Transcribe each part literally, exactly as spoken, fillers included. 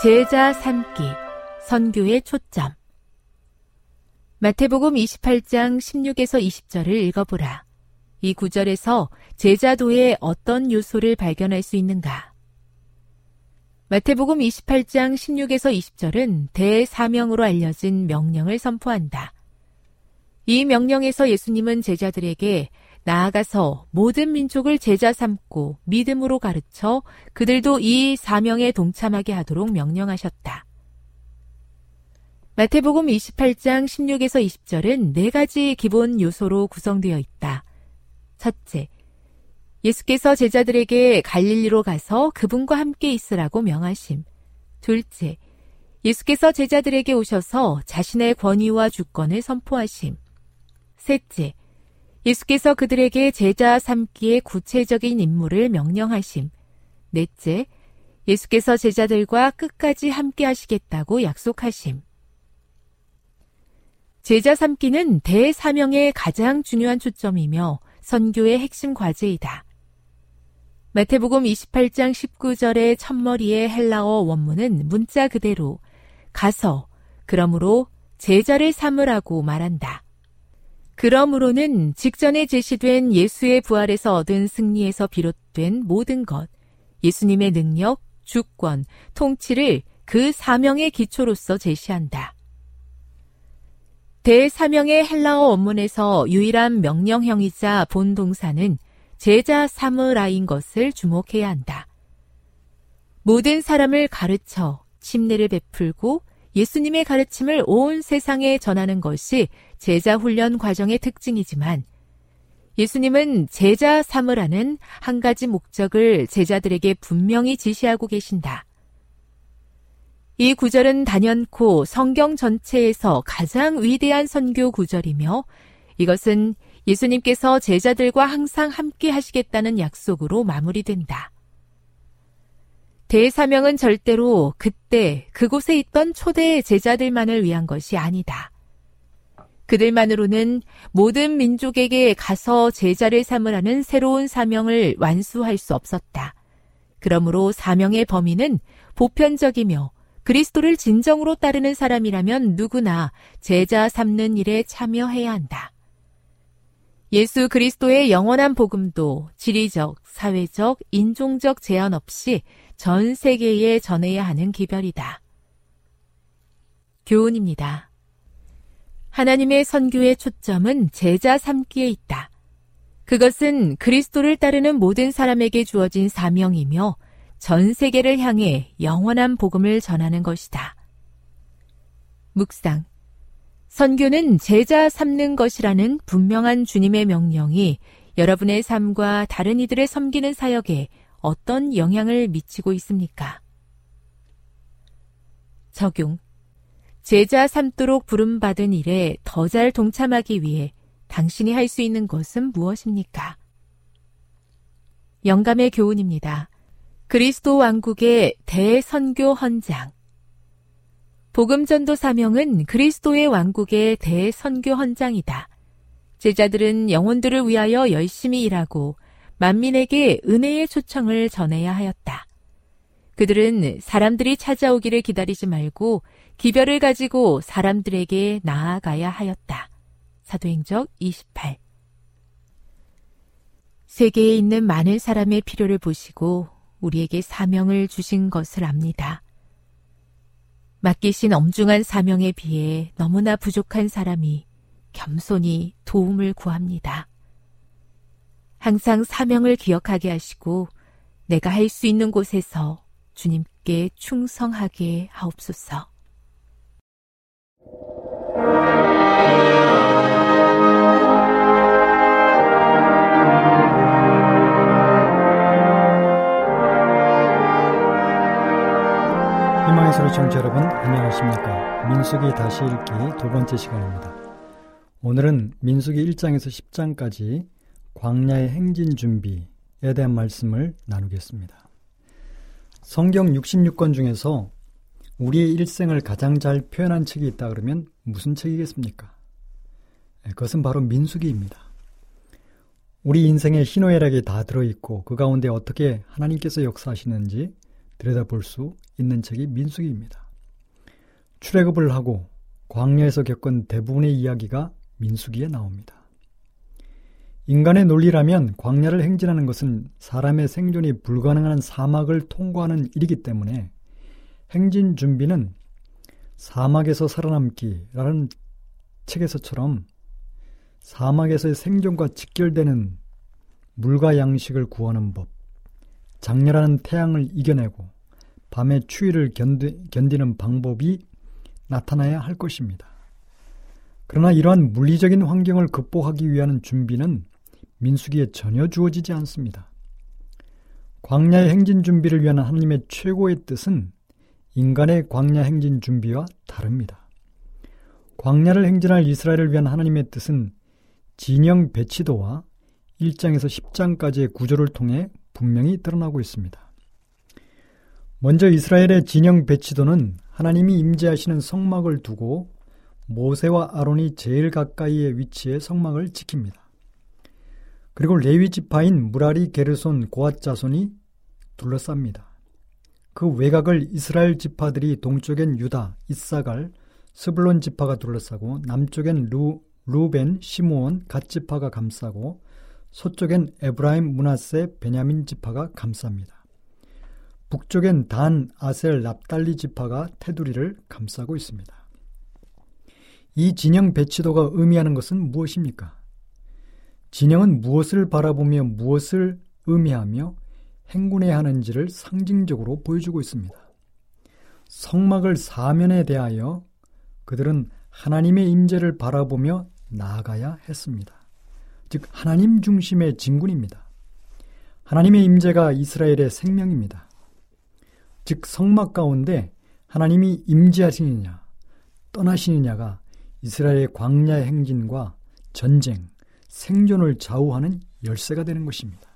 제자 삼기, 선교의 초점. 마태복음 이십팔 장 십육에서 이십 절을 읽어보라. 이 구절에서 제자도의 어떤 요소를 발견할 수 있는가? 마태복음 이십팔 장 십육에서 이십 절은 대사명으로 알려진 명령을 선포한다. 이 명령에서 예수님은 제자들에게 나아가서 모든 민족을 제자 삼고 믿음으로 가르쳐 그들도 이 사명에 동참하게 하도록 명령하셨다. 마태복음 이십팔 장 십육에서 이십 절은 네 가지 기본 요소로 구성되어 있다. 첫째, 예수께서 제자들에게 갈릴리로 가서 그분과 함께 있으라고 명하심. 둘째, 예수께서 제자들에게 오셔서 자신의 권위와 주권을 선포하심. 셋째, 예수께서 그들에게 제자 삼기의 구체적인 임무를 명령하심. 넷째, 예수께서 제자들과 끝까지 함께 하시겠다고 약속하심. 제자 삼기는 대사명의 가장 중요한 초점이며 선교의 핵심 과제이다. 마태복음 이십팔 장 십구 절의 첫머리의 헬라어 원문은 문자 그대로 가서, 그러므로 제자를 삼으라고 말한다. 그러므로는 직전에 제시된 예수의 부활에서 얻은 승리에서 비롯된 모든 것, 예수님의 능력, 주권, 통치를 그 사명의 기초로서 제시한다. 대사명의 헬라어 원문에서 유일한 명령형이자 본 동사는 제자 삼으라인 것을 주목해야 한다. 모든 사람을 가르쳐 침례를 베풀고 예수님의 가르침을 온 세상에 전하는 것이 제자 훈련 과정의 특징이지만, 예수님은 제자 삼으라는 한 가지 목적을 제자들에게 분명히 지시하고 계신다. 이 구절은 단연코 성경 전체에서 가장 위대한 선교 구절이며, 이것은 예수님께서 제자들과 항상 함께 하시겠다는 약속으로 마무리된다. 대사명은 절대로 그때 그곳에 있던 초대 제자들만을 위한 것이 아니다. 그들만으로는 모든 민족에게 가서 제자를 삼으라는 새로운 사명을 완수할 수 없었다. 그러므로 사명의 범위는 보편적이며 그리스도를 진정으로 따르는 사람이라면 누구나 제자 삼는 일에 참여해야 한다. 예수 그리스도의 영원한 복음도 지리적, 사회적, 인종적 제한 없이 전 세계에 전해야 하는 기별이다. 교훈입니다. 하나님의 선교의 초점은 제자 삼기에 있다. 그것은 그리스도를 따르는 모든 사람에게 주어진 사명이며 전 세계를 향해 영원한 복음을 전하는 것이다. 묵상. 선교는 제자 삼는 것이라는 분명한 주님의 명령이 여러분의 삶과 다른 이들을 섬기는 사역에 어떤 영향을 미치고 있습니까? 적용. 제자 삼도록 부름받은 일에 더 잘 동참하기 위해 당신이 할 수 있는 것은 무엇입니까? 영감의 교훈입니다. 그리스도 왕국의 대선교 헌장. 복음전도 사명은 그리스도의 왕국의 대선교 헌장이다. 제자들은 영혼들을 위하여 열심히 일하고 만민에게 은혜의 초청을 전해야 하였다. 그들은 사람들이 찾아오기를 기다리지 말고 기별을 가지고 사람들에게 나아가야 하였다. 사도행적 이십팔. 세계에 있는 많은 사람의 필요를 보시고 우리에게 사명을 주신 것을 압니다. 맡기신 엄중한 사명에 비해 너무나 부족한 사람이 겸손히 도움을 구합니다. 항상 사명을 기억하게 하시고 내가 할 수 있는 곳에서 주님께 충성하게 하옵소서. 희망의 소리 청취자 여러분, 안녕하십니까? 민수기 다시 읽기 두 번째 시간입니다. 오늘은 민수기 일 장에서 십 장까지 광야의 행진 준비에 대한 말씀을 나누겠습니다. 성경 육십육 권 중에서 우리의 일생을 가장 잘 표현한 책이 있다 그러면 무슨 책이겠습니까? 그것은 바로 민수기입니다. 우리 인생의 희노애락이 다 들어있고 그 가운데 어떻게 하나님께서 역사하시는지 들여다볼 수 있는 책이 민수기입니다. 출애굽을 하고 광야에서 겪은 대부분의 이야기가 민수기에 나옵니다. 인간의 논리라면 광야를 행진하는 것은 사람의 생존이 불가능한 사막을 통과하는 일이기 때문에 행진 준비는 사막에서 살아남기라는 책에서처럼 사막에서의 생존과 직결되는 물과 양식을 구하는 법, 장렬하는 태양을 이겨내고 밤의 추위를 견디, 견디는 방법이 나타나야 할 것입니다. 그러나 이러한 물리적인 환경을 극복하기 위한 준비는 민수기에 전혀 주어지지 않습니다. 광야의 행진 준비를 위한 하나님의 최고의 뜻은 인간의 광야 행진 준비와 다릅니다. 광야를 행진할 이스라엘을 위한 하나님의 뜻은 진영 배치도와 일 장에서 십 장까지의 구조를 통해 분명히 드러나고 있습니다. 먼저 이스라엘의 진영 배치도는 하나님이 임재하시는 성막을 두고 모세와 아론이 제일 가까이의 위치에 성막을 지킵니다. 그리고 레위 지파인 무라리, 게르손, 고앗 자손이 둘러쌉니다. 그 외곽을 이스라엘 지파들이 동쪽엔 유다, 이사갈, 스불론 지파가 둘러싸고 남쪽엔 루, 루벤, 시므온, 갓 지파가 감싸고 서쪽엔 에브라임, 므낫세, 베냐민 지파가 감쌉니다. 북쪽엔 단, 아셀, 납달리 지파가 테두리를 감싸고 있습니다. 이 진영 배치도가 의미하는 것은 무엇입니까? 진영은 무엇을 바라보며 무엇을 의미하며 행군해야 하는지를 상징적으로 보여주고 있습니다. 성막을 사면에 대하여 그들은 하나님의 임재를 바라보며 나아가야 했습니다. 즉 하나님 중심의 진군입니다. 하나님의 임재가 이스라엘의 생명입니다. 즉 성막 가운데 하나님이 임재하시느냐 떠나시느냐가 이스라엘의 광야 행진과 전쟁, 생존을 좌우하는 열쇠가 되는 것입니다.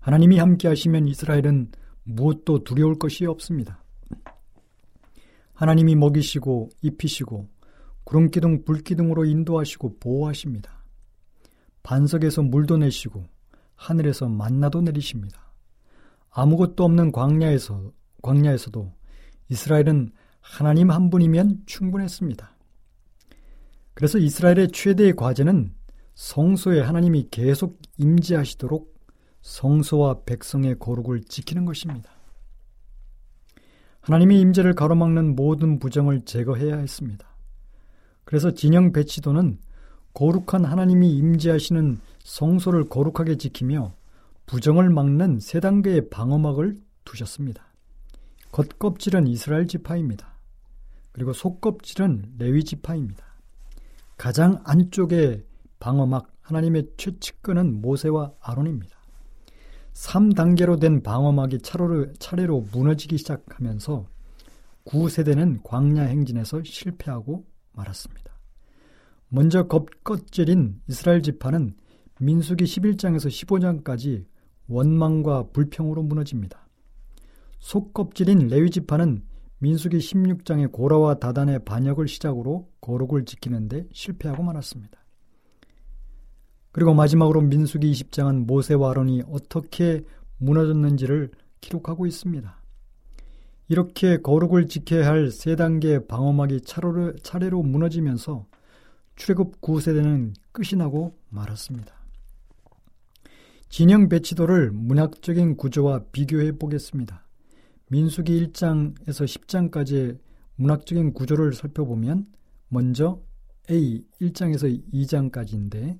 하나님이 함께 하시면 이스라엘은 무엇도 두려울 것이 없습니다. 하나님이 먹이시고 입히시고 구름기둥 불기둥으로 인도하시고 보호하십니다. 반석에서 물도 내시고 하늘에서 만나도 내리십니다. 아무것도 없는 광야에서, 광야에서도 이스라엘은 하나님 한 분이면 충분했습니다. 그래서 이스라엘의 최대의 과제는 성소에 하나님이 계속 임재하시도록 성소와 백성의 거룩을 지키는 것입니다. 하나님의 임재를 가로막는 모든 부정을 제거해야 했습니다. 그래서 진영 배치도는 거룩한 하나님이 임재하시는 성소를 거룩하게 지키며 부정을 막는 세 단계의 방어막을 두셨습니다. 겉껍질은 이스라엘 지파입니다. 그리고 속껍질은 레위 지파입니다. 가장 안쪽의 방어막, 하나님의 최측근은 모세와 아론입니다. 삼 단계로 된 방어막이 차례로, 차례로 무너지기 시작하면서 구 세대는 광야 행진에서 실패하고 말았습니다. 먼저 겉껍질인 이스라엘 지파는 민수기 십일 장에서 십오 장까지 원망과 불평으로 무너집니다. 속껍질인 레위 지파는 민수기 십육 장의 고라와 다단의 반역을 시작으로 거룩을 지키는데 실패하고 말았습니다. 그리고 마지막으로 민수기 이십 장은 모세와 아론이 어떻게 무너졌는지를 기록하고 있습니다. 이렇게 거룩을 지켜야 할 세 단계의 방어막이 차례로 무너지면서 출애굽 구 세대는 끝이 나고 말았습니다. 진영 배치도를 문학적인 구조와 비교해 보겠습니다. 민수기 일 장에서 십 장까지의 문학적인 구조를 살펴보면 먼저 A 일 장에서 이 장까지인데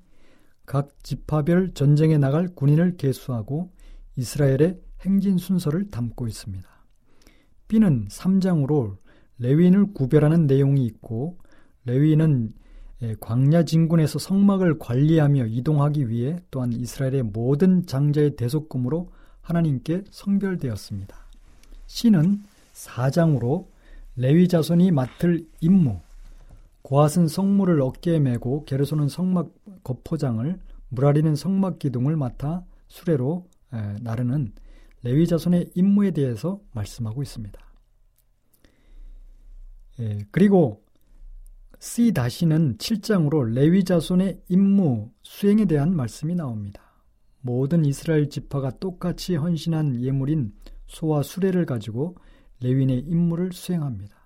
각 지파별 전쟁에 나갈 군인을 계수하고 이스라엘의 행진 순서를 담고 있습니다. B는 삼 장으로 레위인을 구별하는 내용이 있고 레위인은 광야 진군에서 성막을 관리하며 이동하기 위해 또한 이스라엘의 모든 장자의 대속금으로 하나님께 성별되었습니다. C는 사 장으로 레위 자손이 맡을 임무, 고핫은 성물을 어깨에 메고 게르손은 성막 겉포장을, 무라리는 성막 기둥을 맡아 수레로 나르는 레위 자손의 임무에 대해서 말씀하고 있습니다. 예, 그리고 C-는 칠 장으로 레위 자손의 임무 수행에 대한 말씀이 나옵니다. 모든 이스라엘 지파가 똑같이 헌신한 예물인 소와 수레를 가지고 레위인의 임무를 수행합니다.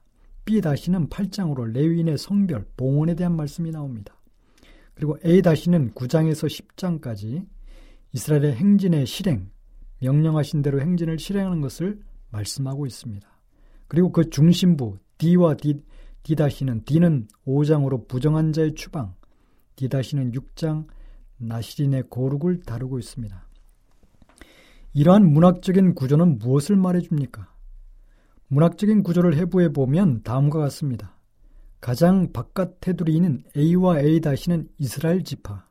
B-는 팔 장으로 레위인의 성별, 봉헌에 대한 말씀이 나옵니다. 그리고 A-는 구 장에서 십 장까지 이스라엘의 행진의 실행, 명령하신 대로 행진을 실행하는 것을 말씀하고 있습니다. 그리고 그 중심부 D와 D, D-는 D는 오 장으로 부정한 자의 추방, D-는 육 장 나실인의 거룩을 다루고 있습니다. 이러한 문학적인 구조는 무엇을 말해줍니까? 문학적인 구조를 해부해보면 다음과 같습니다. 가장 바깥 테두리인 A와 A-는 이스라엘 지파,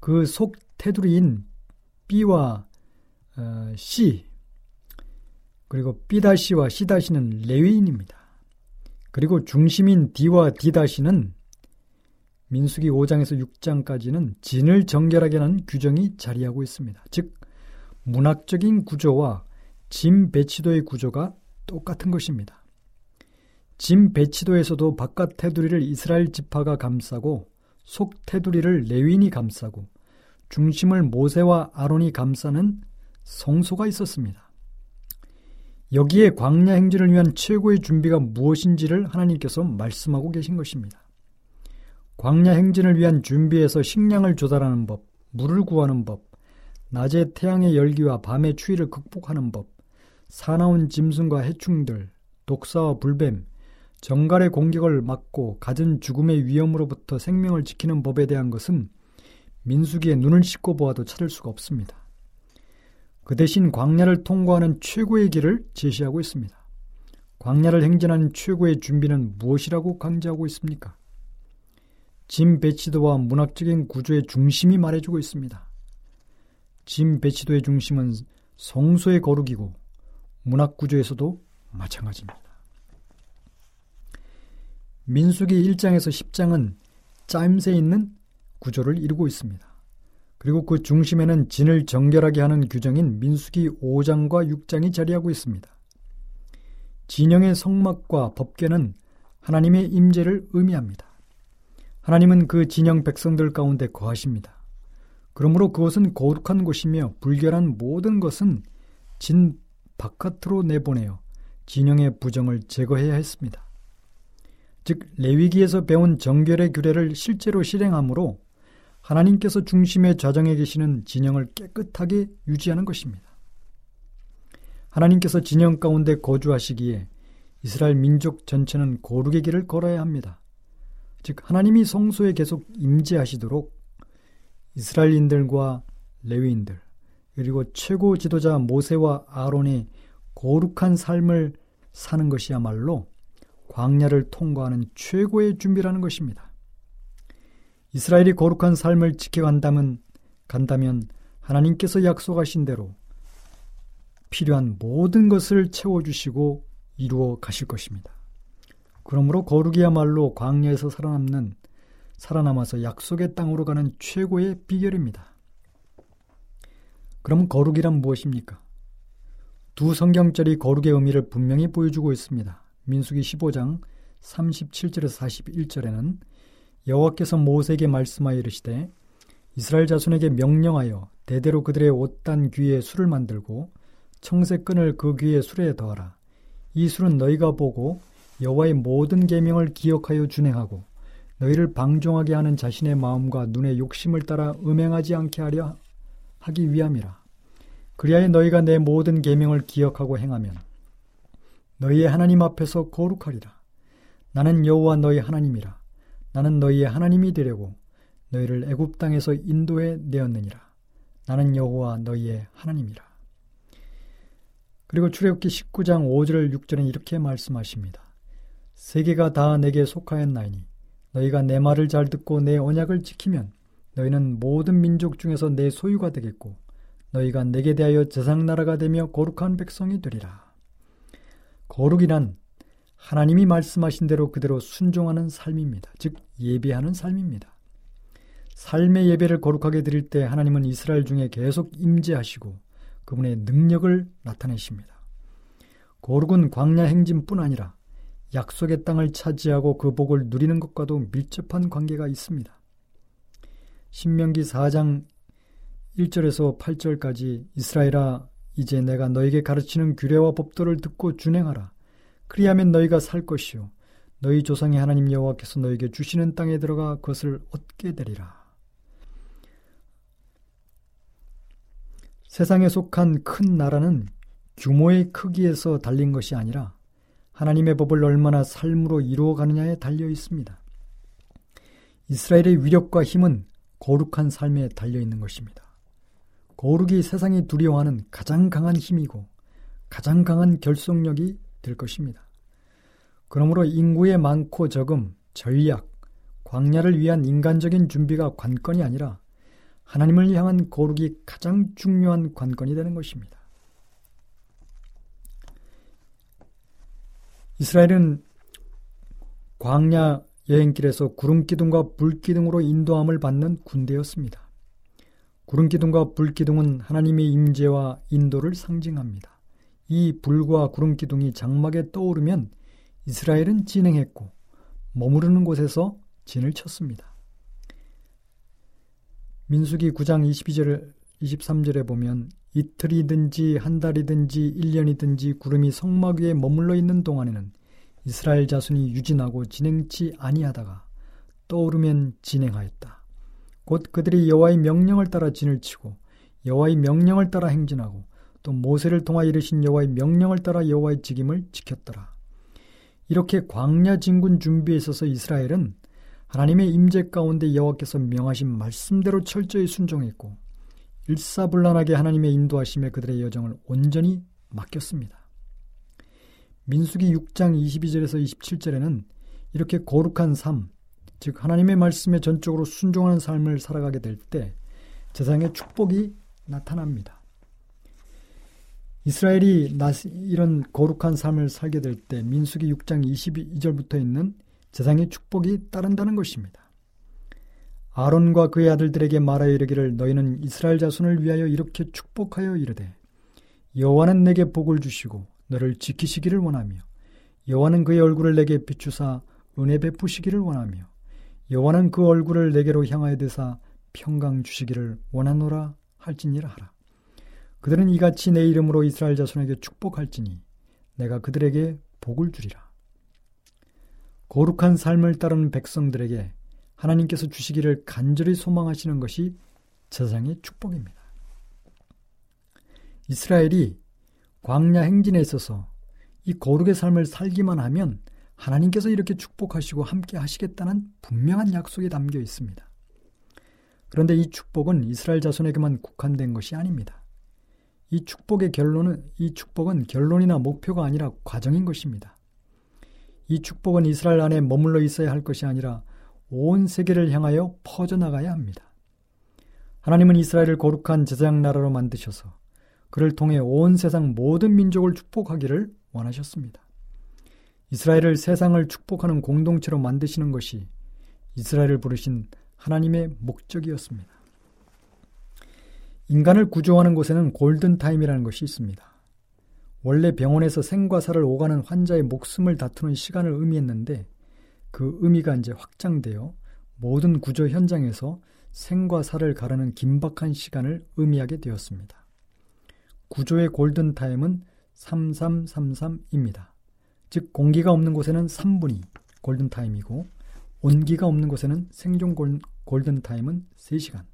그 속 테두리인 B와 어, C, 그리고 B-와 C-는 레위인입니다. 그리고 중심인 D와 D-는 민수기 오 장에서 육 장까지는 진을 정결하게 하는 규정이 자리하고 있습니다. 즉 문학적인 구조와 진 배치도의 구조가 똑같은 것입니다. 진 배치도에서도 바깥 테두리를 이스라엘 지파가 감싸고 속 테두리를 레위인이 감싸고 중심을 모세와 아론이 감싸는 성소가 있었습니다. 여기에 광야 행진을 위한 최고의 준비가 무엇인지를 하나님께서 말씀하고 계신 것입니다. 광야 행진을 위한 준비에서 식량을 조달하는 법, 물을 구하는 법, 낮의 태양의 열기와 밤의 추위를 극복하는 법, 사나운 짐승과 해충들, 독사와 불뱀, 정갈의 공격을 막고 갖은 죽음의 위험으로부터 생명을 지키는 법에 대한 것은 민수기에 눈을 씻고 보아도 찾을 수가 없습니다. 그 대신 광야를 통과하는 최고의 길을 제시하고 있습니다. 광야를 행진하는 최고의 준비는 무엇이라고 강조하고 있습니까? 진 배치도와 문학적인 구조의 중심이 말해주고 있습니다. 진 배치도의 중심은 성소의 거룩이고 문학 구조에서도 마찬가지입니다. 민수기 일 장에서 십 장은 짜임새 있는 구조를 이루고 있습니다. 그리고 그 중심에는 진을 정결하게 하는 규정인 민수기 오 장과 육 장이 자리하고 있습니다. 진영의 성막과 법궤는 하나님의 임재를 의미합니다. 하나님은 그 진영 백성들 가운데 거하십니다. 그러므로 그것은 거룩한 곳이며 불결한 모든 것은 진 바깥으로 내보내어 진영의 부정을 제거해야 했습니다. 즉 레위기에서 배운 정결의 규례를 실제로 실행함으로 하나님께서 중심에 좌정해 계시는 진영을 깨끗하게 유지하는 것입니다. 하나님께서 진영 가운데 거주하시기에 이스라엘 민족 전체는 거룩의 길을 걸어야 합니다. 즉 하나님이 성소에 계속 임재하시도록 이스라엘인들과 레위인들 그리고 최고 지도자 모세와 아론의 거룩한 삶을 사는 것이야말로 광야를 통과하는 최고의 준비라는 것입니다. 이스라엘이 거룩한 삶을 지켜간다면 간다면 하나님께서 약속하신 대로 필요한 모든 것을 채워주시고 이루어 가실 것입니다. 그러므로 거룩이야말로 광야에서 살아남는 살아남아서 약속의 땅으로 가는 최고의 비결입니다. 그럼 거룩이란 무엇입니까? 두 성경절이 거룩의 의미를 분명히 보여주고 있습니다. 민수기 십오 장 삼십칠 절에서 사십일 절에는 여호와께서 모세에게 말씀하여 이르시되 이스라엘 자손에게 명령하여 대대로 그들의 옷단 귀에 술을 만들고 청색끈을 그 귀에 술에 더하라. 이 술은 너희가 보고 여호와의 모든 계명을 기억하여 준행하고 너희를 방종하게 하는 자신의 마음과 눈의 욕심을 따라 음행하지 않게 하려 하기 위함이라. 그리하여 너희가 내 모든 계명을 기억하고 행하면 너희의 하나님 앞에서 거룩하리라. 나는 여호와 너희 하나님이라. 나는 너희의 하나님이 되려고 너희를 애굽 땅에서 인도해 내었느니라. 나는 여호와 너희의 하나님이라. 그리고 출애굽기 십구 장 오 절 육 절은 이렇게 말씀하십니다. 세계가 다 내게 속하였나이니 너희가 내 말을 잘 듣고 내 언약을 지키면 너희는 모든 민족 중에서 내 소유가 되겠고 너희가 내게 대하여 제상 나라가 되며 거룩한 백성이 되리라. 거룩이란 하나님이 말씀하신 대로 그대로 순종하는 삶입니다. 즉 예배하는 삶입니다. 삶의 예배를 거룩하게 드릴 때 하나님은 이스라엘 중에 계속 임재하시고 그분의 능력을 나타내십니다. 거룩은 광야 행진뿐 아니라 약속의 땅을 차지하고 그 복을 누리는 것과도 밀접한 관계가 있습니다. 신명기 사 장 일 절에서 팔 절까지 이스라엘아 이제 내가 너에게 가르치는 규례와 법도를 듣고 준행하라. 그리하면 너희가 살 것이요 너희 조상의 하나님 여호와께서 너에게 주시는 땅에 들어가 그것을 얻게 되리라. 세상에 속한 큰 나라는 규모의 크기에서 달린 것이 아니라 하나님의 법을 얼마나 삶으로 이루어가느냐에 달려 있습니다. 이스라엘의 위력과 힘은 거룩한 삶에 달려 있는 것입니다. 거룩이 세상이 두려워하는 가장 강한 힘이고 가장 강한 결속력이 될 것입니다. 그러므로 인구의 많고 적음, 전략, 광야를 위한 인간적인 준비가 관건이 아니라 하나님을 향한 거룩이 가장 중요한 관건이 되는 것입니다. 이스라엘은 광야 여행길에서 구름기둥과 불기둥으로 인도함을 받는 군대였습니다. 구름기둥과 불기둥은 하나님의 임재와 인도를 상징합니다. 이 불과 구름기둥이 장막에 떠오르면 이스라엘은 진행했고 머무르는 곳에서 진을 쳤습니다. 민수기 구 장 이십이 절 이십삼 절에 보면 이틀이든지 한 달이든지 일 년이든지 구름이 성막 위에 머물러 있는 동안에는 이스라엘 자손이 유진하고 진행치 아니하다가 떠오르면 진행하였다. 곧 그들이 여호와의 명령을 따라 진을 치고 여호와의 명령을 따라 행진하고 또 모세를 통하여 이르신 여호와의 명령을 따라 여호와의 직임을 지켰더라. 이렇게 광야 진군 준비에 있어서 이스라엘은 하나님의 임재 가운데 여호와께서 명하신 말씀대로 철저히 순종했고 일사불란하게 하나님의 인도하심에 그들의 여정을 온전히 맡겼습니다. 민수기 육 장 이십이 절에서 이십칠 절에는 이렇게 거룩한 삶, 즉 하나님의 말씀에 전적으로 순종하는 삶을 살아가게 될 때 세상의 축복이 나타납니다. 이스라엘이 이런 거룩한 삶을 살게 될 때 민수기 육 장 이십이 절부터 있는 세상의 축복이 따른다는 것입니다. 아론과 그의 아들들에게 말하여 이르기를 너희는 이스라엘 자손을 위하여 이렇게 축복하여 이르되 여호와는 내게 복을 주시고 너를 지키시기를 원하며 여호와는 그의 얼굴을 내게 비추사 은혜 베푸시기를 원하며 여호와는 그 얼굴을 내게로 향하여 대사 평강 주시기를 원하노라 할지니라 하라. 그들은 이같이 내 이름으로 이스라엘 자손에게 축복할지니 내가 그들에게 복을 주리라. 거룩한 삶을 따르는 백성들에게 하나님께서 주시기를 간절히 소망하시는 것이 세상의 축복입니다. 이스라엘이 광야 행진에 있어서 이 거룩의 삶을 살기만 하면 하나님께서 이렇게 축복하시고 함께 하시겠다는 분명한 약속이 담겨 있습니다. 그런데 이 축복은 이스라엘 자손에게만 국한된 것이 아닙니다. 이 축복의 결론은 이 축복은 결론이나 목표가 아니라 과정인 것입니다. 이 축복은 이스라엘 안에 머물러 있어야 할 것이 아니라 온 세계를 향하여 퍼져나가야 합니다. 하나님은 이스라엘을 거룩한 제사장 나라로 만드셔서 그를 통해 온 세상 모든 민족을 축복하기를 원하셨습니다. 이스라엘을 세상을 축복하는 공동체로 만드시는 것이 이스라엘을 부르신 하나님의 목적이었습니다. 인간을 구조하는 곳에는 골든타임이라는 것이 있습니다. 원래 병원에서 생과 사를 오가는 환자의 목숨을 다투는 시간을 의미했는데 그 의미가 이제 확장되어 모든 구조 현장에서 생과 사를 가르는 긴박한 시간을 의미하게 되었습니다. 구조의 골든타임은 삼삼삼삼입니다. 즉 공기가 없는 곳에는 삼 분이 골든타임이고 온기가 없는 곳에는 생존 골든타임은 세 시간,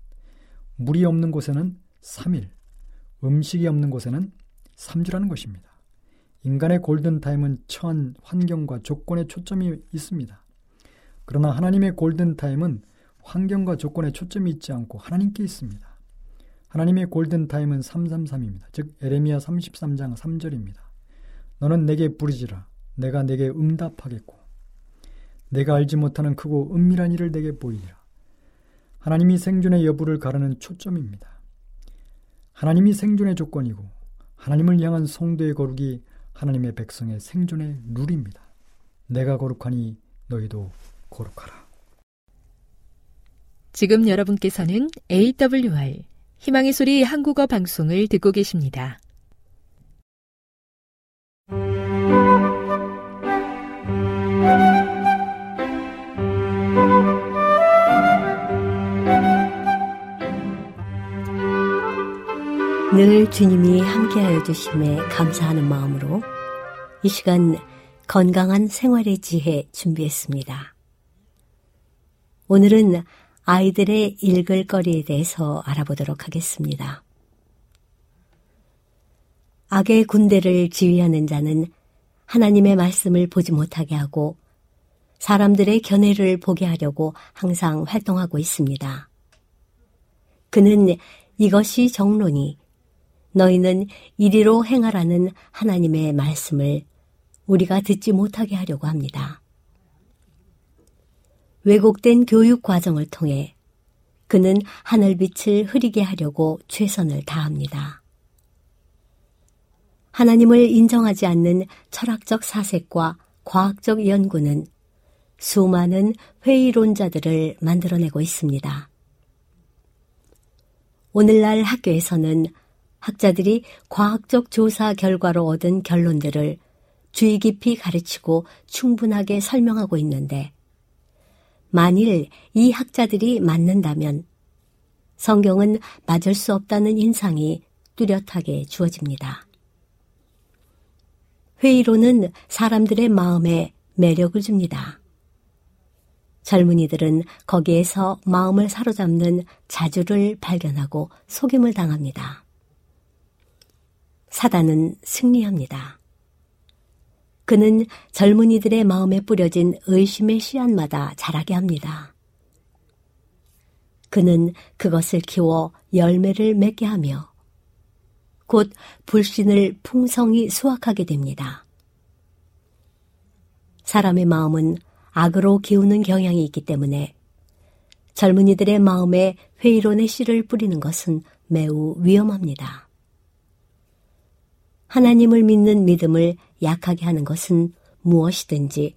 물이 없는 곳에는 삼 일, 음식이 없는 곳에는 삼 주라는 것입니다. 인간의 골든타임은 처한 환경과 조건에 초점이 있습니다. 그러나 하나님의 골든타임은 환경과 조건에 초점이 있지 않고 하나님께 있습니다. 하나님의 골든타임은 삼삼삼입니다. 즉 에레미야 삼십삼 장 삼 절입니다. 너는 내게 부르지라 내가 내게 응답하겠고 내가 알지 못하는 크고 은밀한 일을 내게 보이리라. 하나님이 생존의 여부를 가르는 초점입니다. 하나님이 생존의 조건이고 하나님을 향한 성도의 거룩이 하나님의 백성의 생존의 룰입니다. 내가 거룩하니 너희도 거룩하라. 지금 여러분께서는 에이 더블유 알 희망의 소리 한국어 방송을 듣고 계십니다. 늘 주님이 함께하여 주심에 감사하는 마음으로 이 시간 건강한 생활의 지혜 준비했습니다. 오늘은 아이들의 읽을 거리에 대해서 알아보도록 하겠습니다. 악의 군대를 지휘하는 자는 하나님의 말씀을 보지 못하게 하고 사람들의 견해를 보게 하려고 항상 활동하고 있습니다. 그는 이것이 정론이 너희는 이리로 행하라는 하나님의 말씀을 우리가 듣지 못하게 하려고 합니다. 왜곡된 교육 과정을 통해 그는 하늘빛을 흐리게 하려고 최선을 다합니다. 하나님을 인정하지 않는 철학적 사색과 과학적 연구는 수많은 회의론자들을 만들어내고 있습니다. 오늘날 학교에서는 학자들이 과학적 조사 결과로 얻은 결론들을 주의 깊이 가르치고 충분하게 설명하고 있는데 만일 이 학자들이 맞는다면 성경은 맞을 수 없다는 인상이 뚜렷하게 주어집니다. 회의론은 사람들의 마음에 매력을 줍니다. 젊은이들은 거기에서 마음을 사로잡는 자주를 발견하고 속임을 당합니다. 사단은 승리합니다. 그는 젊은이들의 마음에 뿌려진 의심의 씨앗마다 자라게 합니다. 그는 그것을 키워 열매를 맺게 하며 곧 불신을 풍성히 수확하게 됩니다. 사람의 마음은 악으로 기우는 경향이 있기 때문에 젊은이들의 마음에 회의론의 씨를 뿌리는 것은 매우 위험합니다. 하나님을 믿는 믿음을 약하게 하는 것은 무엇이든지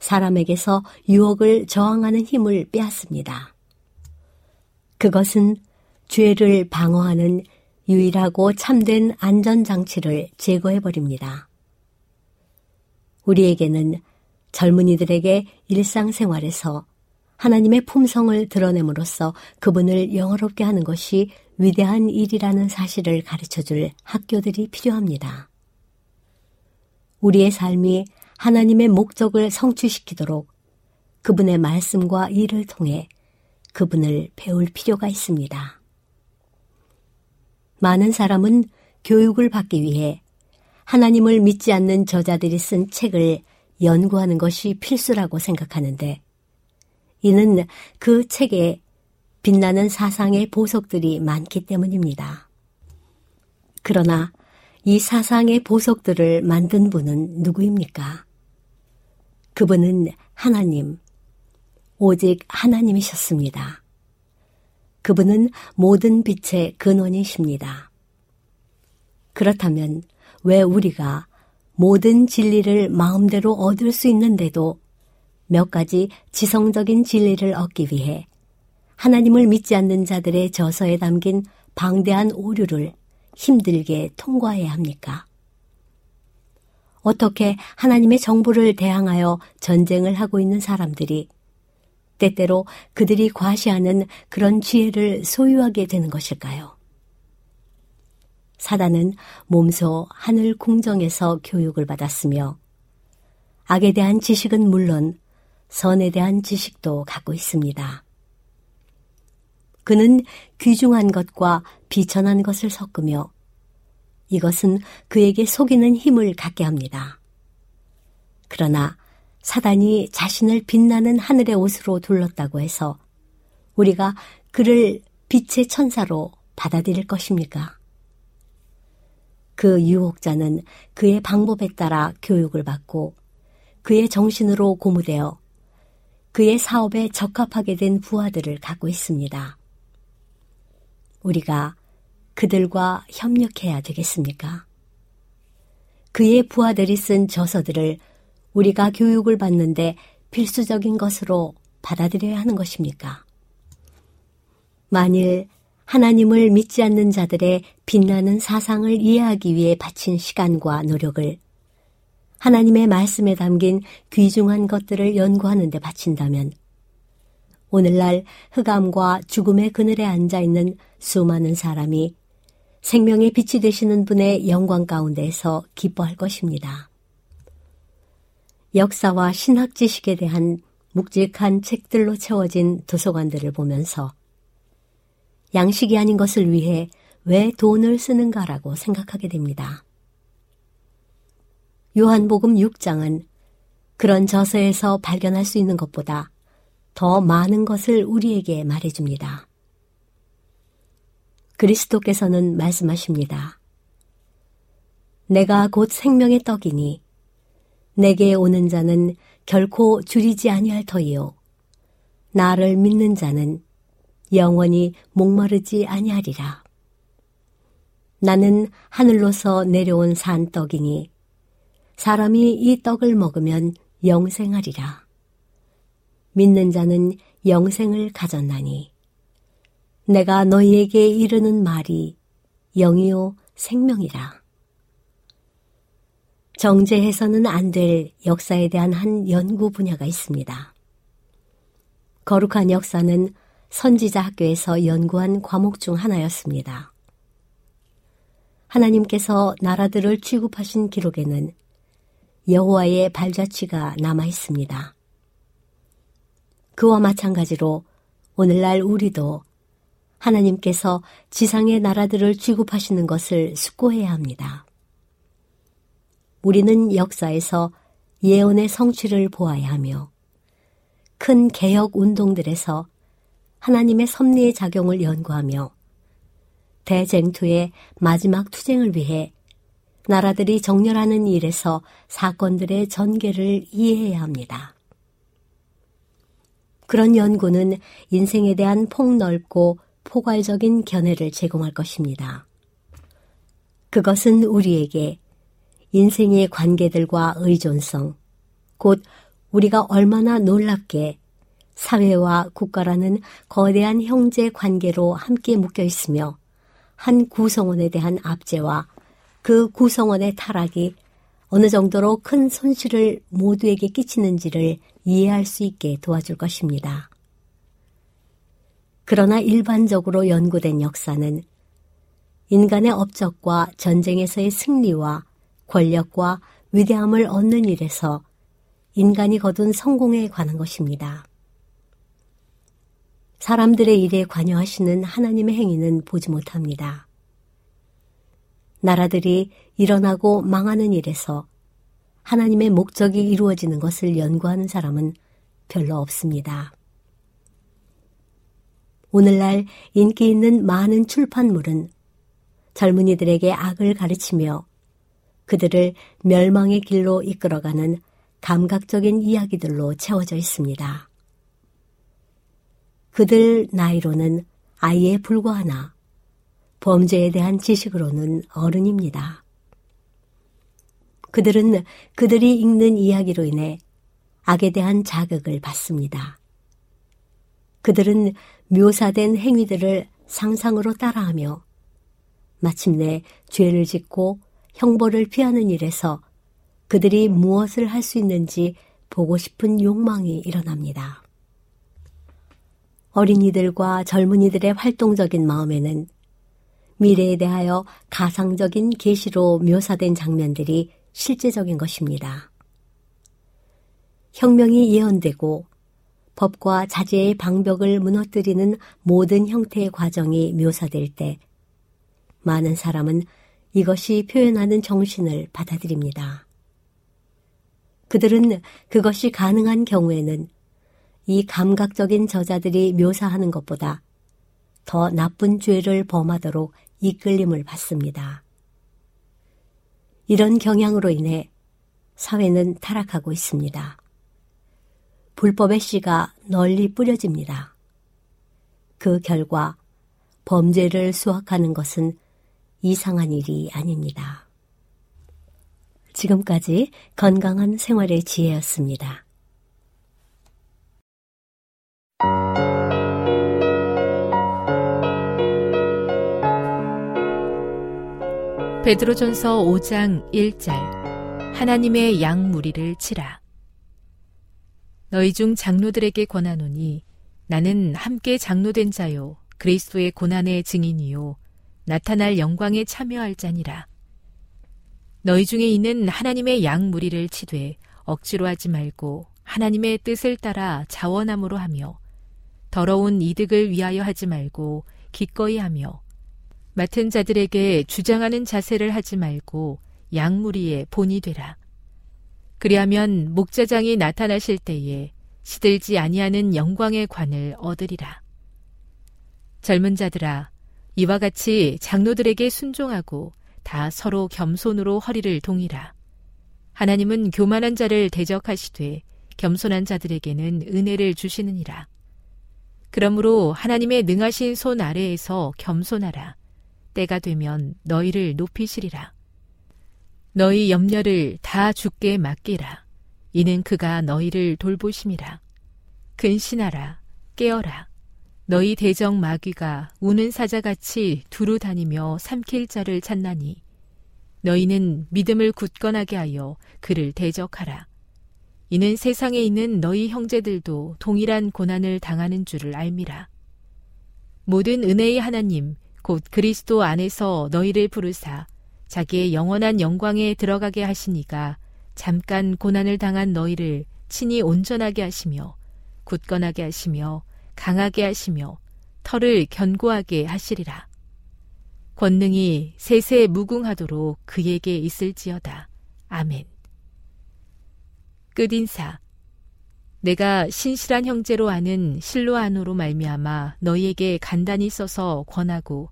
사람에게서 유혹을 저항하는 힘을 빼앗습니다. 그것은 죄를 방어하는 유일하고 참된 안전장치를 제거해버립니다. 우리에게는 젊은이들에게 일상생활에서 하나님의 품성을 드러냄으로써 그분을 영화롭게 하는 것이 위대한 일이라는 사실을 가르쳐줄 학교들이 필요합니다. 우리의 삶이 하나님의 목적을 성취시키도록 그분의 말씀과 일을 통해 그분을 배울 필요가 있습니다. 많은 사람은 교육을 받기 위해 하나님을 믿지 않는 저자들이 쓴 책을 연구하는 것이 필수라고 생각하는데, 이는 그 책에 빛나는 사상의 보석들이 많기 때문입니다. 그러나 이 사상의 보석들을 만든 분은 누구입니까? 그분은 하나님, 오직 하나님이셨습니다. 그분은 모든 빛의 근원이십니다. 그렇다면 왜 우리가 모든 진리를 마음대로 얻을 수 있는데도 몇 가지 지성적인 진리를 얻기 위해 하나님을 믿지 않는 자들의 저서에 담긴 방대한 오류를 힘들게 통과해야 합니까? 어떻게 하나님의 정보를 대항하여 전쟁을 하고 있는 사람들이 때때로 그들이 과시하는 그런 지혜를 소유하게 되는 것일까요? 사단은 몸소 하늘 궁정에서 교육을 받았으며 악에 대한 지식은 물론 선에 대한 지식도 갖고 있습니다. 그는 귀중한 것과 비천한 것을 섞으며 이것은 그에게 속이는 힘을 갖게 합니다. 그러나 사단이 자신을 빛나는 하늘의 옷으로 둘렀다고 해서 우리가 그를 빛의 천사로 받아들일 것입니까? 그 유혹자는 그의 방법에 따라 교육을 받고 그의 정신으로 고무되어 그의 사업에 적합하게 된 부하들을 갖고 있습니다. 우리가 그들과 협력해야 되겠습니까? 그의 부하들이 쓴 저서들을 우리가 교육을 받는데 필수적인 것으로 받아들여야 하는 것입니까? 만일 하나님을 믿지 않는 자들의 빛나는 사상을 이해하기 위해 바친 시간과 노력을 하나님의 말씀에 담긴 귀중한 것들을 연구하는 데 바친다면 오늘날 흑암과 죽음의 그늘에 앉아있는 수많은 사람이 생명의 빛이 되시는 분의 영광 가운데서 기뻐할 것입니다. 역사와 신학 지식에 대한 묵직한 책들로 채워진 도서관들을 보면서 양식이 아닌 것을 위해 왜 돈을 쓰는가라고 생각하게 됩니다. 요한복음 육 장은 그런 저서에서 발견할 수 있는 것보다 더 많은 것을 우리에게 말해줍니다. 그리스도께서는 말씀하십니다. 내가 곧 생명의 떡이니 내게 오는 자는 결코 줄이지 아니할 터이요 나를 믿는 자는 영원히 목마르지 아니하리라. 나는 하늘로서 내려온 산떡이니 사람이 이 떡을 먹으면 영생하리라. 믿는 자는 영생을 가졌나니 내가 너희에게 이르는 말이 영이요 생명이라. 정제해서는 안 될 역사에 대한 한 연구 분야가 있습니다. 거룩한 역사는 선지자 학교에서 연구한 과목 중 하나였습니다. 하나님께서 나라들을 취급하신 기록에는 여호와의 발자취가 남아 있습니다. 그와 마찬가지로 오늘날 우리도 하나님께서 지상의 나라들을 취급하시는 것을 숙고해야 합니다. 우리는 역사에서 예언의 성취를 보아야 하며 큰 개혁 운동들에서 하나님의 섭리의 작용을 연구하며 대쟁투의 마지막 투쟁을 위해 나라들이 정렬하는 일에서 사건들의 전개를 이해해야 합니다. 그런 연구는 인생에 대한 폭넓고 포괄적인 견해를 제공할 것입니다. 그것은 우리에게 인생의 관계들과 의존성, 곧 우리가 얼마나 놀랍게 사회와 국가라는 거대한 형제 관계로 함께 묶여 있으며 한 구성원에 대한 압제와 그 구성원의 타락이 어느 정도로 큰 손실을 모두에게 끼치는지를 이해할 수 있게 도와줄 것입니다. 그러나 일반적으로 연구된 역사는 인간의 업적과 전쟁에서의 승리와 권력과 위대함을 얻는 일에서 인간이 거둔 성공에 관한 것입니다. 사람들의 일에 관여하시는 하나님의 행위는 보지 못합니다. 나라들이 일어나고 망하는 일에서 하나님의 목적이 이루어지는 것을 연구하는 사람은 별로 없습니다. 오늘날 인기 있는 많은 출판물은 젊은이들에게 악을 가르치며 그들을 멸망의 길로 이끌어가는 감각적인 이야기들로 채워져 있습니다. 그들 나이로는 아이에 불과하나 범죄에 대한 지식으로는 어른입니다. 그들은 그들이 읽는 이야기로 인해 악에 대한 자극을 받습니다. 그들은 묘사된 행위들을 상상으로 따라하며 마침내 죄를 짓고 형벌을 피하는 일에서 그들이 무엇을 할 수 있는지 보고 싶은 욕망이 일어납니다. 어린이들과 젊은이들의 활동적인 마음에는 미래에 대하여 가상적인 계시로 묘사된 장면들이 실제적인 것입니다. 혁명이 예언되고 법과 자제의 방벽을 무너뜨리는 모든 형태의 과정이 묘사될 때 많은 사람은 이것이 표현하는 정신을 받아들입니다. 그들은 그것이 가능한 경우에는 이 감각적인 저자들이 묘사하는 것보다 더 나쁜 죄를 범하도록 이끌림을 받습니다. 이런 경향으로 인해 사회는 타락하고 있습니다. 불법의 씨가 널리 뿌려집니다. 그 결과 범죄를 수확하는 것은 이상한 일이 아닙니다. 지금까지 건강한 생활의 지혜였습니다. 베드로전서 오 장 일 절 하나님의 양 무리를 치라. 너희 중 장로들에게 권하노니 나는 함께 장로된 자요 그리스도의 고난의 증인이요 나타날 영광에 참여할 자니라. 너희 중에 있는 하나님의 양 무리를 치되 억지로 하지 말고 하나님의 뜻을 따라 자원함으로 하며 더러운 이득을 위하여 하지 말고 기꺼이 하며 맡은 자들에게 주장하는 자세를 하지 말고 양무리의 본이 되라. 그리하면 목자장이 나타나실 때에 시들지 아니하는 영광의 관을 얻으리라. 젊은 자들아, 이와 같이 장로들에게 순종하고 다 서로 겸손으로 허리를 동이라. 하나님은 교만한 자를 대적하시되 겸손한 자들에게는 은혜를 주시느니라. 그러므로 하나님의 능하신 손 아래에서 겸손하라. 때가 되면 너희를 높이시리라. 너희 염려를 다 주께 맡기라. 이는 그가 너희를 돌보심이라. 근신하라, 깨어라. 너희 대적 마귀가 우는 사자같이 두루 다니며 삼킬 자를 찾나니 너희는 믿음을 굳건하게 하여 그를 대적하라. 이는 세상에 있는 너희 형제들도 동일한 고난을 당하는 줄을 알미라. 모든 은혜의 하나님 곧 그리스도 안에서 너희를 부르사 자기의 영원한 영광에 들어가게 하시니가 잠깐 고난을 당한 너희를 친히 온전하게 하시며 굳건하게 하시며 강하게 하시며 털을 견고하게 하시리라. 권능이 세세 무궁하도록 그에게 있을지어다. 아멘. 끝인사. 내가 신실한 형제로 아는 실로아노로 말미암아 너희에게 간단히 써서 권하고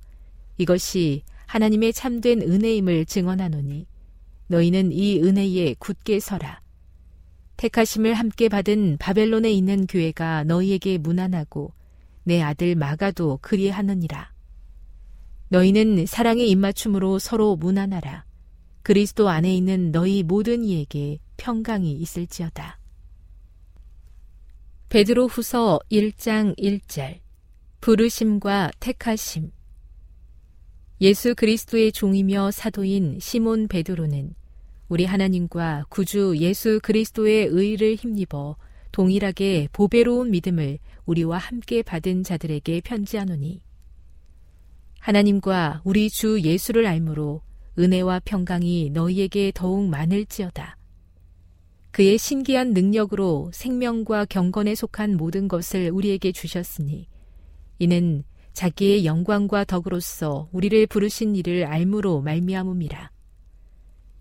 이것이 하나님의 참된 은혜임을 증언하노니 너희는 이 은혜에 굳게 서라. 택하심을 함께 받은 바벨론에 있는 교회가 너희에게 문안하고 내 아들 마가도 그리하느니라. 너희는 사랑의 입맞춤으로 서로 문안하라. 그리스도 안에 있는 너희 모든 이에게 평강이 있을지어다. 베드로 후서 일 장 일 절 부르심과 택하심. 예수 그리스도의 종이며 사도인 시몬 베드로는 우리 하나님과 구주 예수 그리스도의 의를 힘입어 동일하게 보배로운 믿음을 우리와 함께 받은 자들에게 편지하노니 하나님과 우리 주 예수를 알므로 은혜와 평강이 너희에게 더욱 많을지어다. 그의 신기한 능력으로 생명과 경건에 속한 모든 것을 우리에게 주셨으니 이는 자기의 영광과 덕으로서 우리를 부르신 이를 알므로 말미암음이라.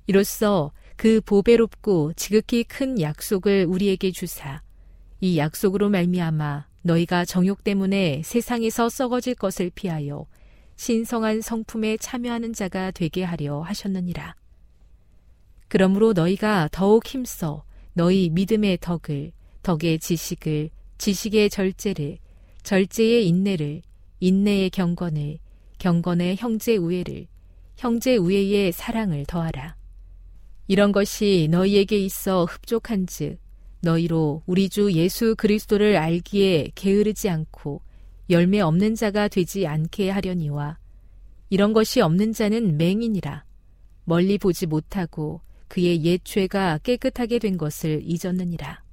이로써 그 보배롭고 지극히 큰 약속을 우리에게 주사 이 약속으로 말미암아 너희가 정욕 때문에 세상에서 썩어질 것을 피하여 신성한 성품에 참여하는 자가 되게 하려 하셨느니라. 그러므로 너희가 더욱 힘써 너희 믿음의 덕을, 덕의 지식을, 지식의 절제를, 절제의 인내를, 인내의 경건을, 경건의 형제 우애를, 형제 우애의 사랑을 더하라. 이런 것이 너희에게 있어 흡족한 즉 너희로 우리 주 예수 그리스도를 알기에 게으르지 않고 열매 없는 자가 되지 않게 하려니와 이런 것이 없는 자는 맹인이라. 멀리 보지 못하고 그의 옛 죄가 깨끗하게 된 것을 잊었느니라.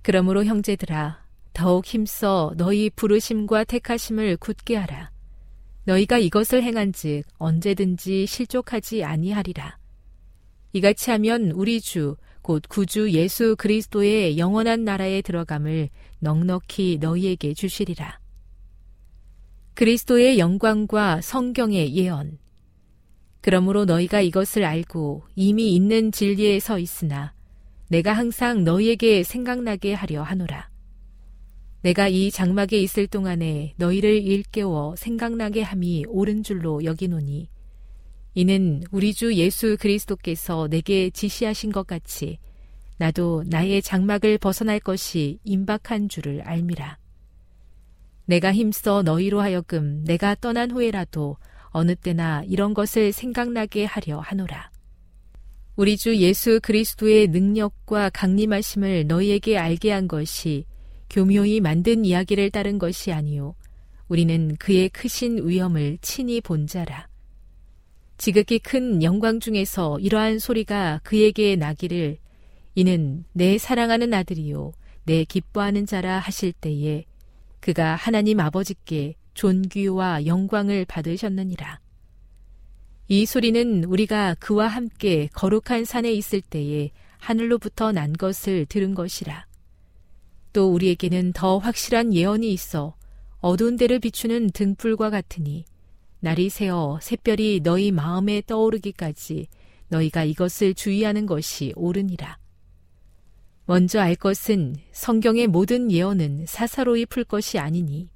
그러므로 형제들아, 더욱 힘써 너희 부르심과 택하심을 굳게 하라. 너희가 이것을 행한즉 언제든지 실족하지 아니하리라. 이같이 하면 우리 주, 곧 구주 예수 그리스도의 영원한 나라에 들어감을 넉넉히 너희에게 주시리라. 그리스도의 영광과 성경의 예언. 그러므로 너희가 이것을 알고 이미 있는 진리에 서 있으나 내가 항상 너희에게 생각나게 하려 하노라. 내가 이 장막에 있을 동안에 너희를 일깨워 생각나게 함이 옳은 줄로 여기노니 이는 우리 주 예수 그리스도께서 내게 지시하신 것 같이 나도 나의 장막을 벗어날 것이 임박한 줄을 알미라. 내가 힘써 너희로 하여금 내가 떠난 후에라도 어느 때나 이런 것을 생각나게 하려 하노라. 우리 주 예수 그리스도의 능력과 강림하심을 너희에게 알게 한 것이 교묘히 만든 이야기를 따른 것이 아니요 우리는 그의 크신 위엄을 친히 본 자라. 지극히 큰 영광 중에서 이러한 소리가 그에게 나기를 이는 내 사랑하는 아들이요 내 기뻐하는 자라 하실 때에 그가 하나님 아버지께 존귀와 영광을 받으셨느니라. 이 소리는 우리가 그와 함께 거룩한 산에 있을 때에 하늘로부터 난 것을 들은 것이라. 또 우리에게는 더 확실한 예언이 있어 어두운 데를 비추는 등불과 같으니 날이 새어 샛별이 너희 마음에 떠오르기까지 너희가 이것을 주의하는 것이 옳으니라. 먼저 알 것은 성경의 모든 예언은 사사로이 풀 것이 아니니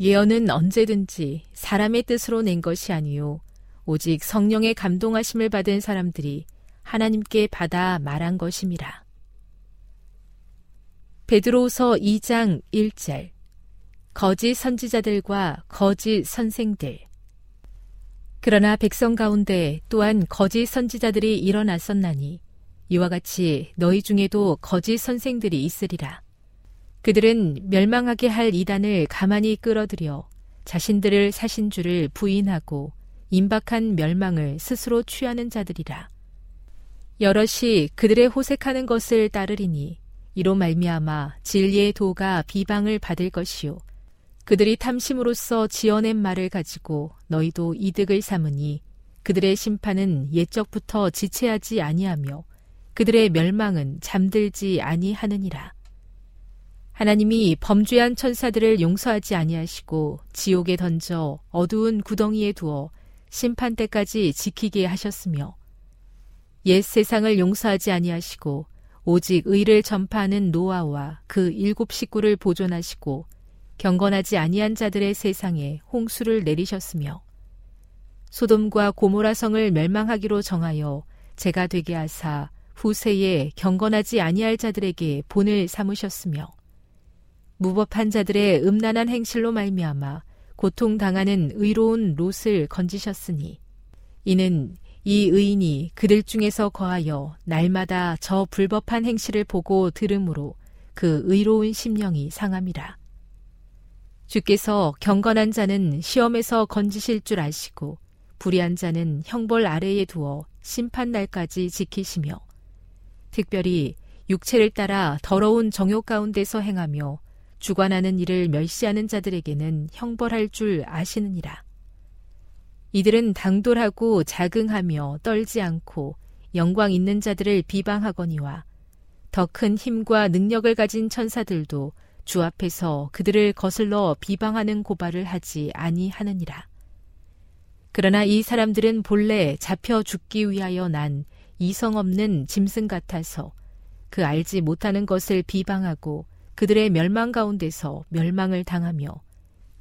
예언은 언제든지 사람의 뜻으로 낸 것이 아니요 오직 성령의 감동하심을 받은 사람들이 하나님께 받아 말한 것임이라. 베드로후서 이 장 일 절. 거짓 선지자들과 거짓 선생들. 그러나 백성 가운데 또한 거짓 선지자들이 일어났었나니 이와 같이 너희 중에도 거짓 선생들이 있으리라. 그들은 멸망하게 할 이단을 가만히 끌어들여 자신들을 사신 줄을 부인하고 임박한 멸망을 스스로 취하는 자들이라. 여럿이 그들의 호색하는 것을 따르리니 이로 말미암아 진리의 도가 비방을 받을 것이요 그들이 탐심으로써 지어낸 말을 가지고 너희도 이득을 삼으니 그들의 심판은 옛적부터 지체하지 아니하며 그들의 멸망은 잠들지 아니하느니라. 하나님이 범죄한 천사들을 용서하지 아니하시고 지옥에 던져 어두운 구덩이에 두어 심판 때까지 지키게 하셨으며 옛 세상을 용서하지 아니하시고 오직 의를 전파하는 노아와 그 일곱 식구를 보존하시고 경건하지 아니한 자들의 세상에 홍수를 내리셨으며 소돔과 고모라 성을 멸망하기로 정하여 재가 되게 하사 후세에 경건하지 아니할 자들에게 본을 삼으셨으며 무법한 자들의 음란한 행실로 말미암아 고통당하는 의로운 롯을 건지셨으니 이는 이 의인이 그들 중에서 거하여 날마다 저 불법한 행실을 보고 들음으로 그 의로운 심령이 상함이라. 주께서 경건한 자는 시험에서 건지실 줄 아시고 불의한 자는 형벌 아래에 두어 심판날까지 지키시며 특별히 육체를 따라 더러운 정욕 가운데서 행하며 주관하는 일을 멸시하는 자들에게는 형벌할 줄 아시느니라. 이들은 당돌하고 자긍하며 떨지 않고 영광 있는 자들을 비방하거니와 더 큰 힘과 능력을 가진 천사들도 주 앞에서 그들을 거슬러 비방하는 고발을 하지 아니하느니라. 그러나 이 사람들은 본래 잡혀 죽기 위하여 난 이성 없는 짐승 같아서 그 알지 못하는 것을 비방하고 그들의 멸망 가운데서 멸망을 당하며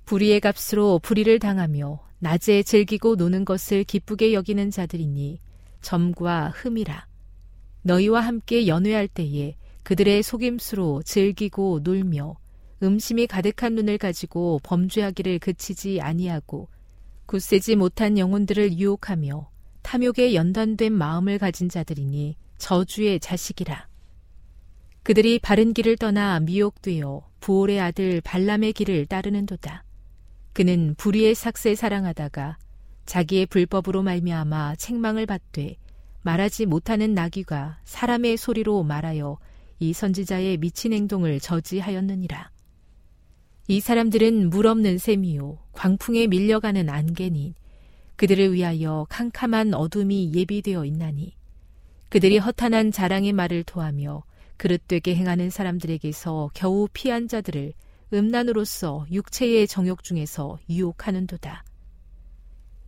불의의 값으로 불의를 당하며 낮에 즐기고 노는 것을 기쁘게 여기는 자들이니 점과 흠이라. 너희와 함께 연회할 때에 그들의 속임수로 즐기고 놀며 음심이 가득한 눈을 가지고 범죄하기를 그치지 아니하고 굳세지 못한 영혼들을 유혹하며 탐욕에 연단된 마음을 가진 자들이니 저주의 자식이라. 그들이 바른 길을 떠나 미혹되어 부올의 아들 발람의 길을 따르는도다. 그는 불의의 삭새 사랑하다가 자기의 불법으로 말미암아 책망을 받되 말하지 못하는 나귀가 사람의 소리로 말하여 이 선지자의 미친 행동을 저지하였느니라. 이 사람들은 물 없는 샘이요 광풍에 밀려가는 안개니 그들을 위하여 캄캄한 어둠이 예비되어 있나니 그들이 허탄한 자랑의 말을 토하며 그릇되게 행하는 사람들에게서 겨우 피한 자들을 음란으로서 육체의 정욕 중에서 유혹하는도다.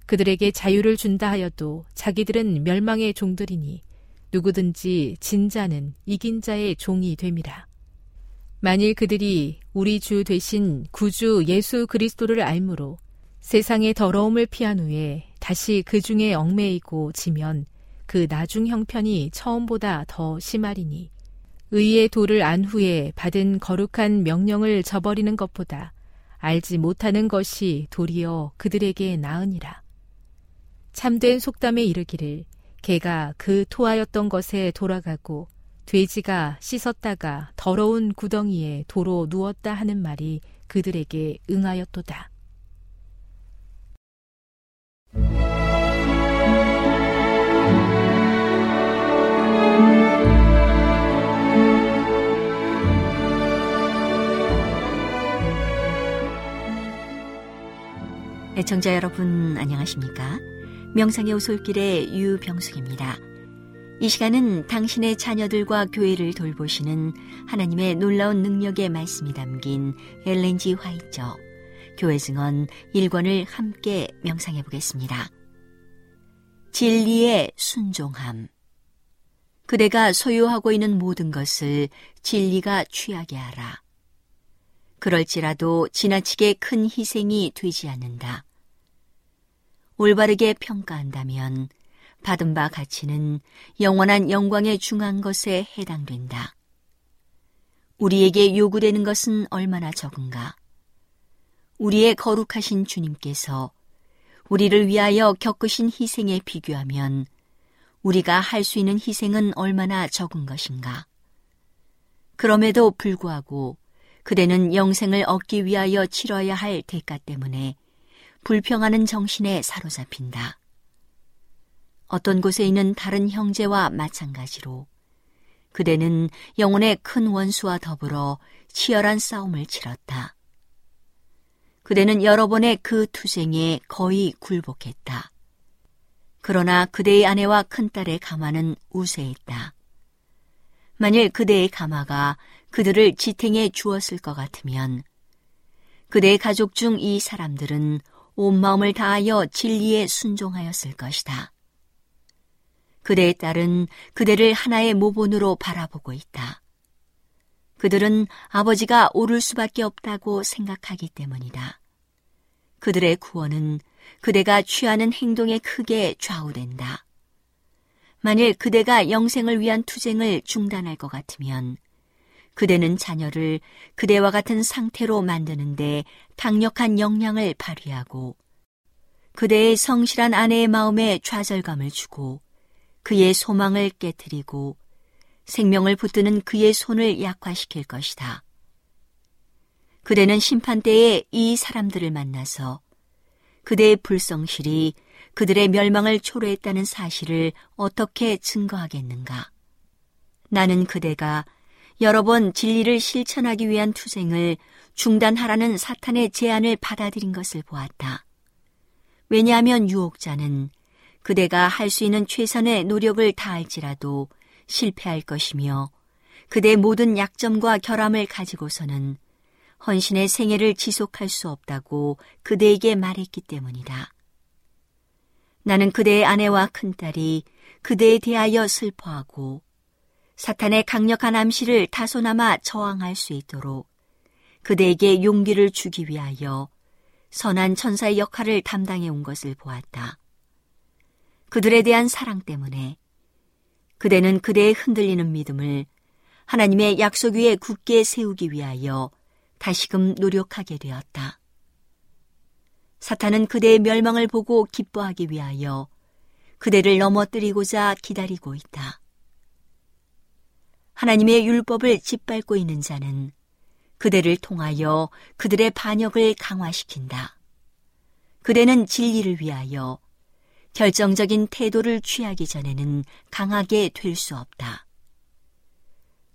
그들에게 자유를 준다 하여도 자기들은 멸망의 종들이니 누구든지 진자는 이긴 자의 종이 됨이라. 만일 그들이 우리 주 되신 구주 예수 그리스도를 알므로 세상의 더러움을 피한 후에 다시 그 중에 얽매이고 지면 그 나중 형편이 처음보다 더 심하리니 의의 도를 안 후에 받은 거룩한 명령을 저버리는 것보다 알지 못하는 것이 도리어 그들에게 나으니라. 참된 속담에 이르기를 개가 그 토하였던 것에 돌아가고 돼지가 씻었다가 더러운 구덩이에 도로 누웠다 하는 말이 그들에게 응하였도다. 애청자 여러분 안녕하십니까? 명상의 오솔길의 유병숙입니다. 이 시간은 당신의 자녀들과 교회를 돌보시는 하나님의 놀라운 능력의 말씀이 담긴 엘렌지 화이처 교회 증언 일 권을 함께 명상해 보겠습니다. 진리의 순종함. 그대가 소유하고 있는 모든 것을 진리가 취하게 하라. 그럴지라도 지나치게 큰 희생이 되지 않는다. 올바르게 평가한다면 받은 바 가치는 영원한 영광의 중한 것에 해당된다. 우리에게 요구되는 것은 얼마나 적은가. 우리의 거룩하신 주님께서 우리를 위하여 겪으신 희생에 비교하면 우리가 할 수 있는 희생은 얼마나 적은 것인가. 그럼에도 불구하고 그대는 영생을 얻기 위하여 치러야 할 대가 때문에 불평하는 정신에 사로잡힌다. 어떤 곳에 있는 다른 형제와 마찬가지로 그대는 영혼의 큰 원수와 더불어 치열한 싸움을 치렀다. 그대는 여러 번의 그 투쟁에 거의 굴복했다. 그러나 그대의 아내와 큰딸의 가마는 우세했다. 만일 그대의 가마가 그들을 지탱해 주었을 것 같으면 그대의 가족 중 이 사람들은 온 마음을 다하여 진리에 순종하였을 것이다. 그대의 딸은 그대를 하나의 모본으로 바라보고 있다. 그들은 아버지가 옳을 수밖에 없다고 생각하기 때문이다. 그들의 구원은 그대가 취하는 행동에 크게 좌우된다. 만일 그대가 영생을 위한 투쟁을 중단할 것 같으면 그대는 자녀를 그대와 같은 상태로 만드는데 강력한 역량을 발휘하고 그대의 성실한 아내의 마음에 좌절감을 주고 그의 소망을 깨뜨리고 생명을 붙드는 그의 손을 약화시킬 것이다. 그대는 심판대에 이 사람들을 만나서 그대의 불성실이 그들의 멸망을 초래했다는 사실을 어떻게 증거하겠는가? 나는 그대가 여러 번 진리를 실천하기 위한 투쟁을 중단하라는 사탄의 제안을 받아들인 것을 보았다. 왜냐하면 유혹자는 그대가 할 수 있는 최선의 노력을 다할지라도 실패할 것이며 그대의 모든 약점과 결함을 가지고서는 헌신의 생애를 지속할 수 없다고 그대에게 말했기 때문이다. 나는 그대의 아내와 큰딸이 그대에 대하여 슬퍼하고 사탄의 강력한 암시를 다소나마 저항할 수 있도록 그대에게 용기를 주기 위하여 선한 천사의 역할을 담당해 온 것을 보았다. 그들에 대한 사랑 때문에 그대는 그대의 흔들리는 믿음을 하나님의 약속 위에 굳게 세우기 위하여 다시금 노력하게 되었다. 사탄은 그대의 멸망을 보고 기뻐하기 위하여 그대를 넘어뜨리고자 기다리고 있다. 하나님의 율법을 짓밟고 있는 자는 그대를 통하여 그들의 반역을 강화시킨다. 그대는 진리를 위하여 결정적인 태도를 취하기 전에는 강하게 될 수 없다.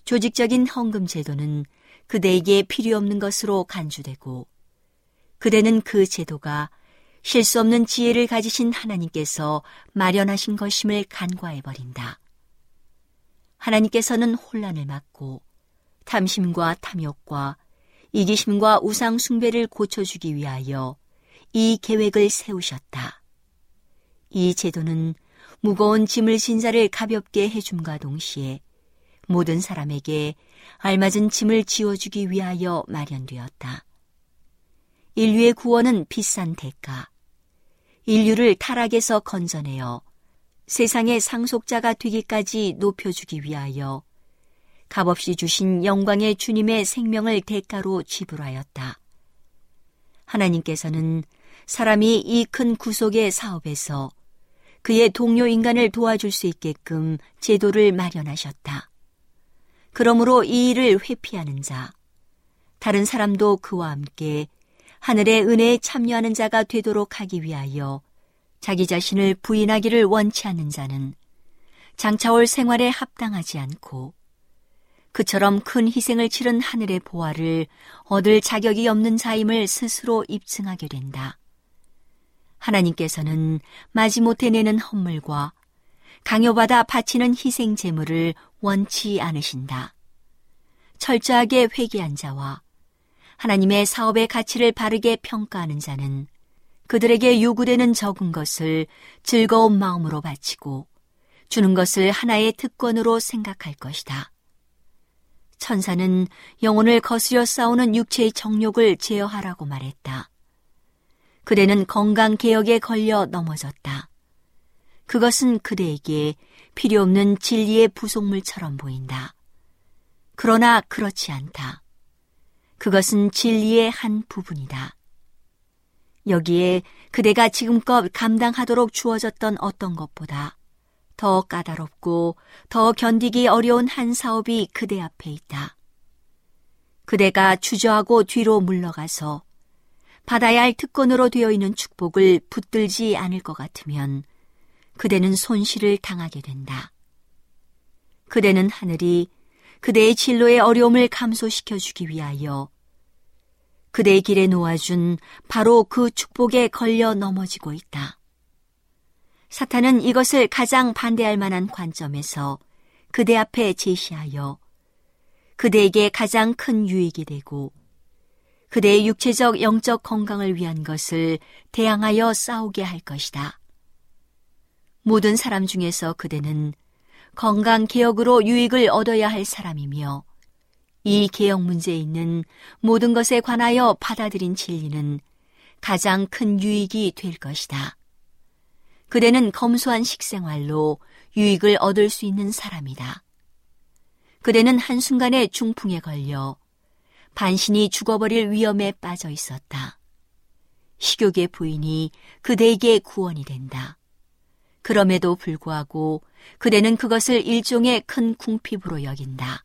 조직적인 헌금 제도는 그대에게 필요 없는 것으로 간주되고 그대는 그 제도가 실수 없는 지혜를 가지신 하나님께서 마련하신 것임을 간과해버린다. 하나님께서는 혼란을 막고 탐심과 탐욕과 이기심과 우상 숭배를 고쳐주기 위하여 이 계획을 세우셨다. 이 제도는 무거운 짐을 진 자를 가볍게 해줌과 동시에 모든 사람에게 알맞은 짐을 지어주기 위하여 마련되었다. 인류의 구원은 비싼 대가, 인류를 타락에서 건져내어 세상의 상속자가 되기까지 높여주기 위하여 값없이 주신 영광의 주님의 생명을 대가로 지불하였다. 하나님께서는 사람이 이 큰 구속의 사업에서 그의 동료 인간을 도와줄 수 있게끔 제도를 마련하셨다. 그러므로 이 일을 회피하는 자, 다른 사람도 그와 함께 하늘의 은혜에 참여하는 자가 되도록 하기 위하여 자기 자신을 부인하기를 원치 않는 자는 장차 올 생활에 합당하지 않고 그처럼 큰 희생을 치른 하늘의 보화를 얻을 자격이 없는 자임을 스스로 입증하게 된다. 하나님께서는 마지못해 내는 헌물과 강요받아 바치는 희생 제물을 원치 않으신다. 철저하게 회개한 자와 하나님의 사업의 가치를 바르게 평가하는 자는 그들에게 요구되는 적은 것을 즐거운 마음으로 바치고 주는 것을 하나의 특권으로 생각할 것이다. 천사는 영혼을 거스려 싸우는 육체의 정욕을 제어하라고 말했다. 그대는 건강개혁에 걸려 넘어졌다. 그것은 그대에게 필요없는 진리의 부속물처럼 보인다. 그러나 그렇지 않다. 그것은 진리의 한 부분이다. 여기에 그대가 지금껏 감당하도록 주어졌던 어떤 것보다 더 까다롭고 더 견디기 어려운 한 사업이 그대 앞에 있다. 그대가 주저하고 뒤로 물러가서 받아야 할 특권으로 되어 있는 축복을 붙들지 않을 것 같으면 그대는 손실을 당하게 된다. 그대는 하늘이 그대의 진로의 어려움을 감소시켜주기 위하여 그대의 길에 놓아준 바로 그 축복에 걸려 넘어지고 있다. 사탄은 이것을 가장 반대할 만한 관점에서 그대 앞에 제시하여 그대에게 가장 큰 유익이 되고 그대의 육체적 영적 건강을 위한 것을 대항하여 싸우게 할 것이다. 모든 사람 중에서 그대는 건강 개혁으로 유익을 얻어야 할 사람이며 이 개혁 문제에 있는 모든 것에 관하여 받아들인 진리는 가장 큰 유익이 될 것이다. 그대는 검소한 식생활로 유익을 얻을 수 있는 사람이다. 그대는 한순간에 중풍에 걸려 반신이 죽어버릴 위험에 빠져 있었다. 식욕의 부인이 그대에게 구원이 된다. 그럼에도 불구하고 그대는 그것을 일종의 큰 궁핍으로 여긴다.